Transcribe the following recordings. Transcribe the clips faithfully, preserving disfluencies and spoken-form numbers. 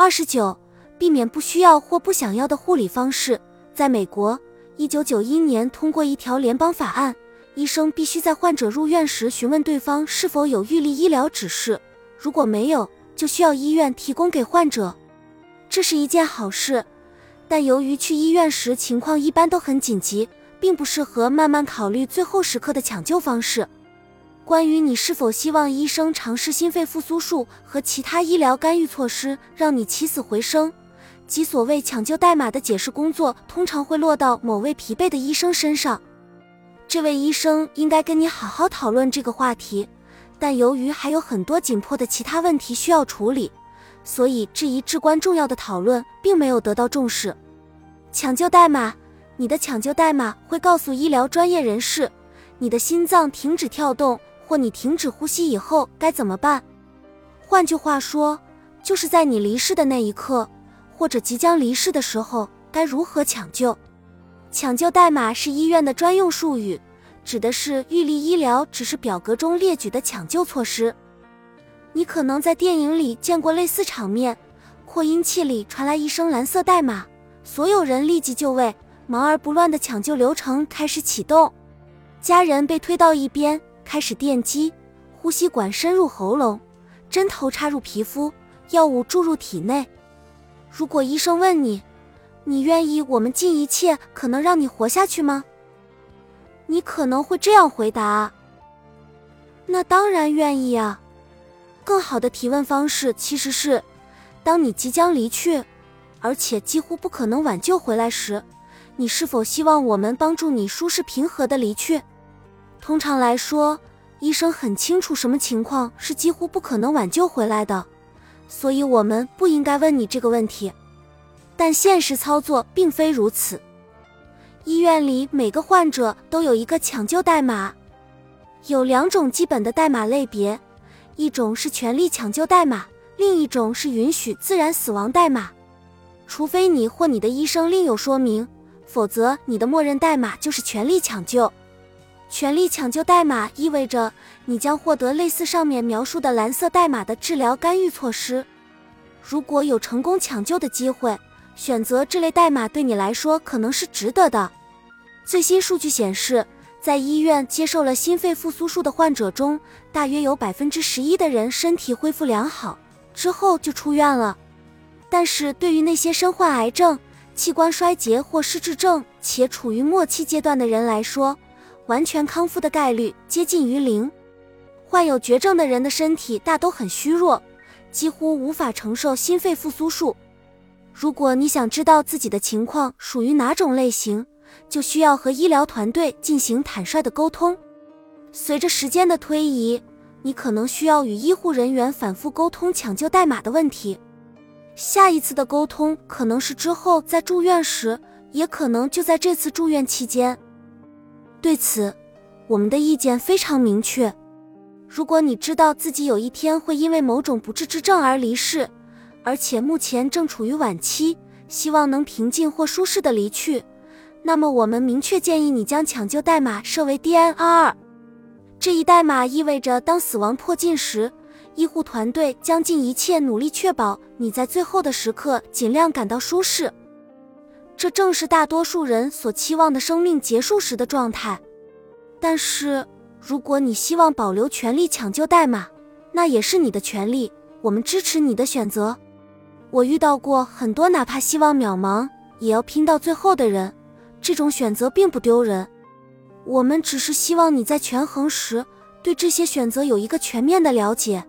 二十九. 避免不需要或不想要的护理方式。在美国一九九一年通过一条联邦法案，医生必须在患者入院时询问对方是否有预立医疗指示，如果没有，就需要医院提供给患者。这是一件好事，但由于去医院时情况一般都很紧急，并不适合慢慢考虑最后时刻的抢救方式。关于你是否希望医生尝试心肺复苏术和其他医疗干预措施让你起死回生，即所谓抢救代码的解释工作通常会落到某位疲惫的医生身上。这位医生应该跟你好好讨论这个话题，但由于还有很多紧迫的其他问题需要处理，所以这一至关重要的讨论并没有得到重视。抢救代码，你的抢救代码会告诉医疗专业人士，你的心脏停止跳动或你停止呼吸以后该怎么办。换句话说，就是在你离世的那一刻，或者即将离世的时候，该如何抢救。抢救代码是医院的专用术语，指的是预立医疗只是表格中列举的抢救措施。你可能在电影里见过类似场面，扩音器里传来一声蓝色代码，所有人立即就位，忙而不乱的抢救流程开始启动。家人被推到一边，开始电击，呼吸管深入喉咙，针头插入皮肤，药物注入体内。如果医生问你，你愿意我们尽一切可能让你活下去吗？你可能会这样回答：那当然愿意啊。更好的提问方式其实是，当你即将离去，而且几乎不可能挽救回来时，你是否希望我们帮助你舒适平和的离去？通常来说，医生很清楚什么情况是几乎不可能挽救回来的，所以我们不应该问你这个问题。但现实操作并非如此。医院里每个患者都有一个抢救代码。有两种基本的代码类别，一种是权利抢救代码，另一种是允许自然死亡代码。除非你或你的医生另有说明，否则你的默认代码就是权利抢救。权利抢救代码意味着你将获得类似上面描述的蓝色代码的治疗干预措施。如果有成功抢救的机会，选择这类代码对你来说可能是值得的。最新数据显示，在医院接受了心肺复苏术的患者中，大约有 百分之十一 的人身体恢复良好，之后就出院了。但是对于那些身患癌症、器官衰竭或失智症且处于末期阶段的人来说，完全康复的概率接近于零。患有绝症的人的身体大都很虚弱，几乎无法承受心肺复苏术。如果你想知道自己的情况属于哪种类型，就需要和医疗团队进行坦率的沟通。随着时间的推移，你可能需要与医护人员反复沟通抢救代码的问题。下一次的沟通可能是之后在住院时，也可能就在这次住院期间。对此，我们的意见非常明确。如果你知道自己有一天会因为某种不治之症而离世，而且目前正处于晚期，希望能平静或舒适的离去，那么我们明确建议你将抢救代码设为 D N R 二。这一代码意味着当死亡迫近时，医护团队将尽一切努力确保你在最后的时刻尽量感到舒适。这正是大多数人所期望的生命结束时的状态。但是，如果你希望保留权利抢救代码，那也是你的权利，我们支持你的选择。我遇到过很多哪怕希望渺茫，也要拼到最后的人，这种选择并不丢人。我们只是希望你在权衡时，对这些选择有一个全面的了解。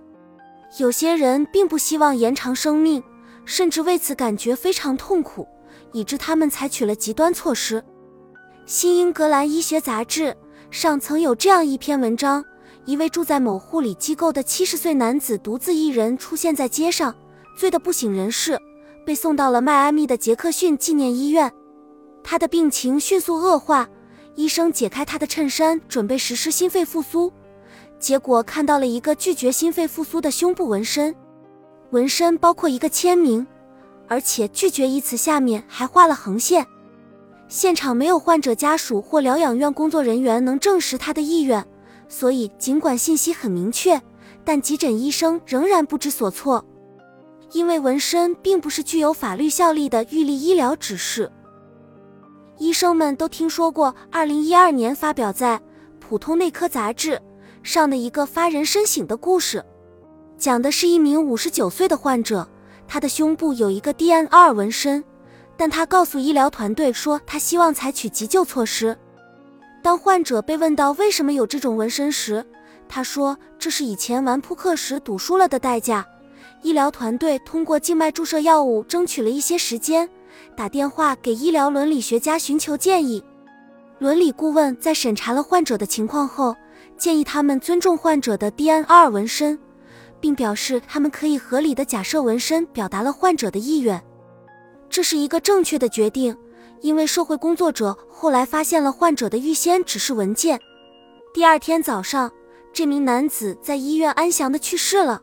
有些人并不希望延长生命，甚至为此感觉非常痛苦，以致他们采取了极端措施。新英格兰医学杂志上曾有这样一篇文章，一位住在某护理机构的七十岁男子独自一人出现在街上，醉得不省人事，被送到了迈阿密的杰克逊纪念医院。他的病情迅速恶化，医生解开他的衬衫准备实施心肺复苏，结果看到了一个拒绝心肺复苏的胸部纹身，纹身包括一个签名，而且拒绝一词下面还画了横线。现场没有患者家属或疗养院工作人员能证实他的意愿，所以尽管信息很明确，但急诊医生仍然不知所措。因为纹身并不是具有法律效力的预立医疗指示。医生们都听说过二零一二年发表在《普通内科杂志》上的一个发人深省的故事，讲的是一名五十九岁的患者，他的胸部有一个 D N R 纹身，但他告诉医疗团队说他希望采取急救措施。当患者被问到为什么有这种纹身时，他说这是以前玩扑克时赌输了的代价。医疗团队通过静脉注射药物争取了一些时间，打电话给医疗伦理学家寻求建议。伦理顾问在审查了患者的情况后，建议他们尊重患者的 D N R 纹身，并表示他们可以合理的假设纹身表达了患者的意愿。这是一个正确的决定，因为社会工作者后来发现了患者的预先指示文件。第二天早上，这名男子在医院安详地去世了。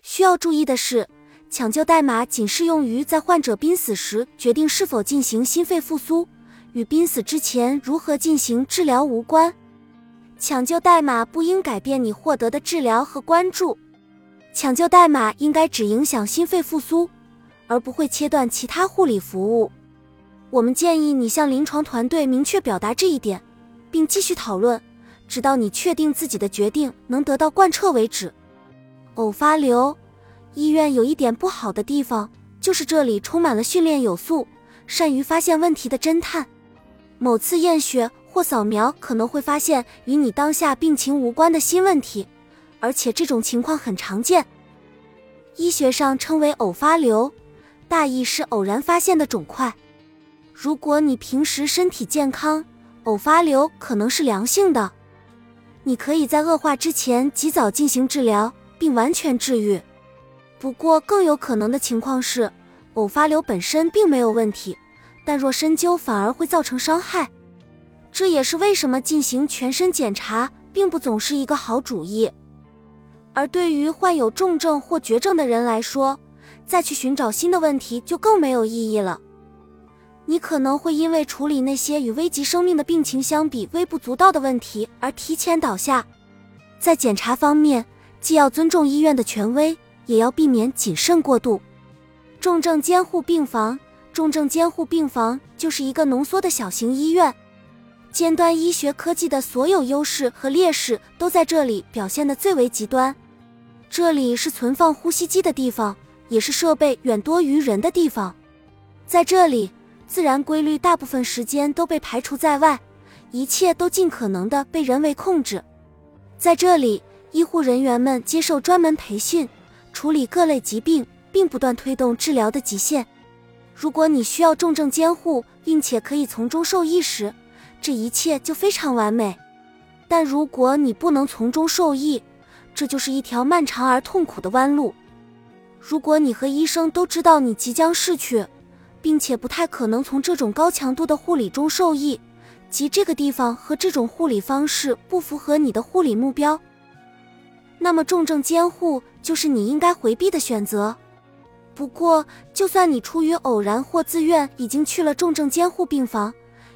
需要注意的是，抢救代码仅适用于在患者濒死时决定是否进行心肺复苏，与濒死之前如何进行治疗无关。抢救代码不应改变你获得的治疗和关注。抢救代码应该只影响心肺复苏，而不会切断其他护理服务。我们建议你向临床团队明确表达这一点，并继续讨论，直到你确定自己的决定能得到贯彻为止。偶发瘤医院有一点不好的地方，就是这里充满了训练有素、善于发现问题的侦探。某次验血或扫描可能会发现与你当下病情无关的新问题，而且这种情况很常见。医学上称为偶发瘤，大意是偶然发现的肿块。如果你平时身体健康，偶发瘤可能是良性的。你可以在恶化之前及早进行治疗，并完全治愈。不过更有可能的情况是，偶发瘤本身并没有问题，但若深究反而会造成伤害。这也是为什么进行全身检查并不总是一个好主意。而对于患有重症或绝症的人来说，再去寻找新的问题就更没有意义了。你可能会因为处理那些与危及生命的病情相比微不足道的问题而提前倒下。在检查方面，既要尊重医院的权威，也要避免谨慎过度。重症监护病房，重症监护病房就是一个浓缩的小型医院。尖端医学科技的所有优势和劣势都在这里表现得最为极端。这里是存放呼吸机的地方，也是设备远多于人的地方。在这里，自然规律大部分时间都被排除在外，一切都尽可能地被人为控制。在这里，医护人员们接受专门培训，处理各类疾病，并不断推动治疗的极限。如果你需要重症监护，并且可以从中受益时，这一切就非常完美。但如果你不能从中受益，这就是一条漫长而痛苦的弯路。如果你和医生都知道你即将逝去，并且不太可能从这种高强度的护理中受益，即这个地方和这种护理方式不符合你的护理目标，那么重症监护就是你应该回避的选择。不过，就算你出于偶然或自愿已经去了重症监护病房，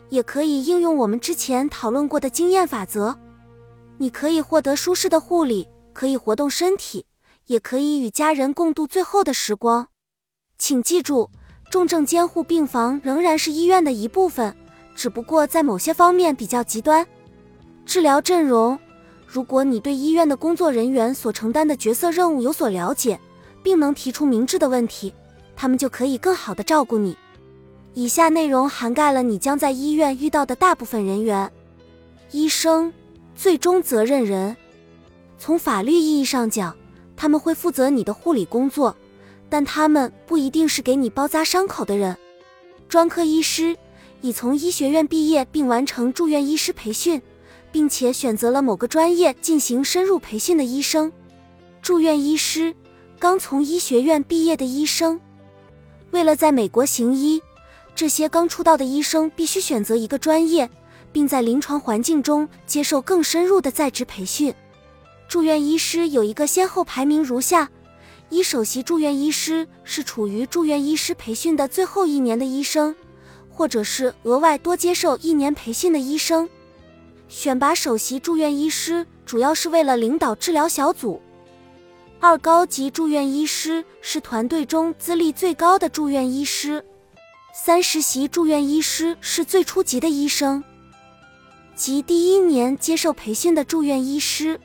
也可以应用我们之前讨论过的经验法则。你可以获得舒适的护理，可以活动身体，也可以与家人共度最后的时光。请记住，重症监护病房仍然是医院的一部分，只不过在某些方面比较极端。治疗阵容，如果你对医院的工作人员所承担的角色任务有所了解，并能提出明智的问题，他们就可以更好地照顾你。以下内容涵盖了你将在医院遇到的大部分人员：医生，最终责任人。从法律意义上讲，他们会负责你的护理工作，但他们不一定是给你包扎伤口的人。专科医师，已从医学院毕业并完成住院医师培训，并且选择了某个专业进行深入培训的医生。住院医师，刚从医学院毕业的医生。为了在美国行医，这些刚出道的医生必须选择一个专业，并在临床环境中接受更深入的在职培训。住院医师有一个先后排名如下：一、首席住院医师是处于住院医师培训的最后一年的医生，或者是额外多接受一年培训的医生。选拔首席住院医师主要是为了领导治疗小组。二高级住院医师是团队中资历最高的住院医师。三实习住院医师是最初级的医生，即第一年接受培训的住院医师。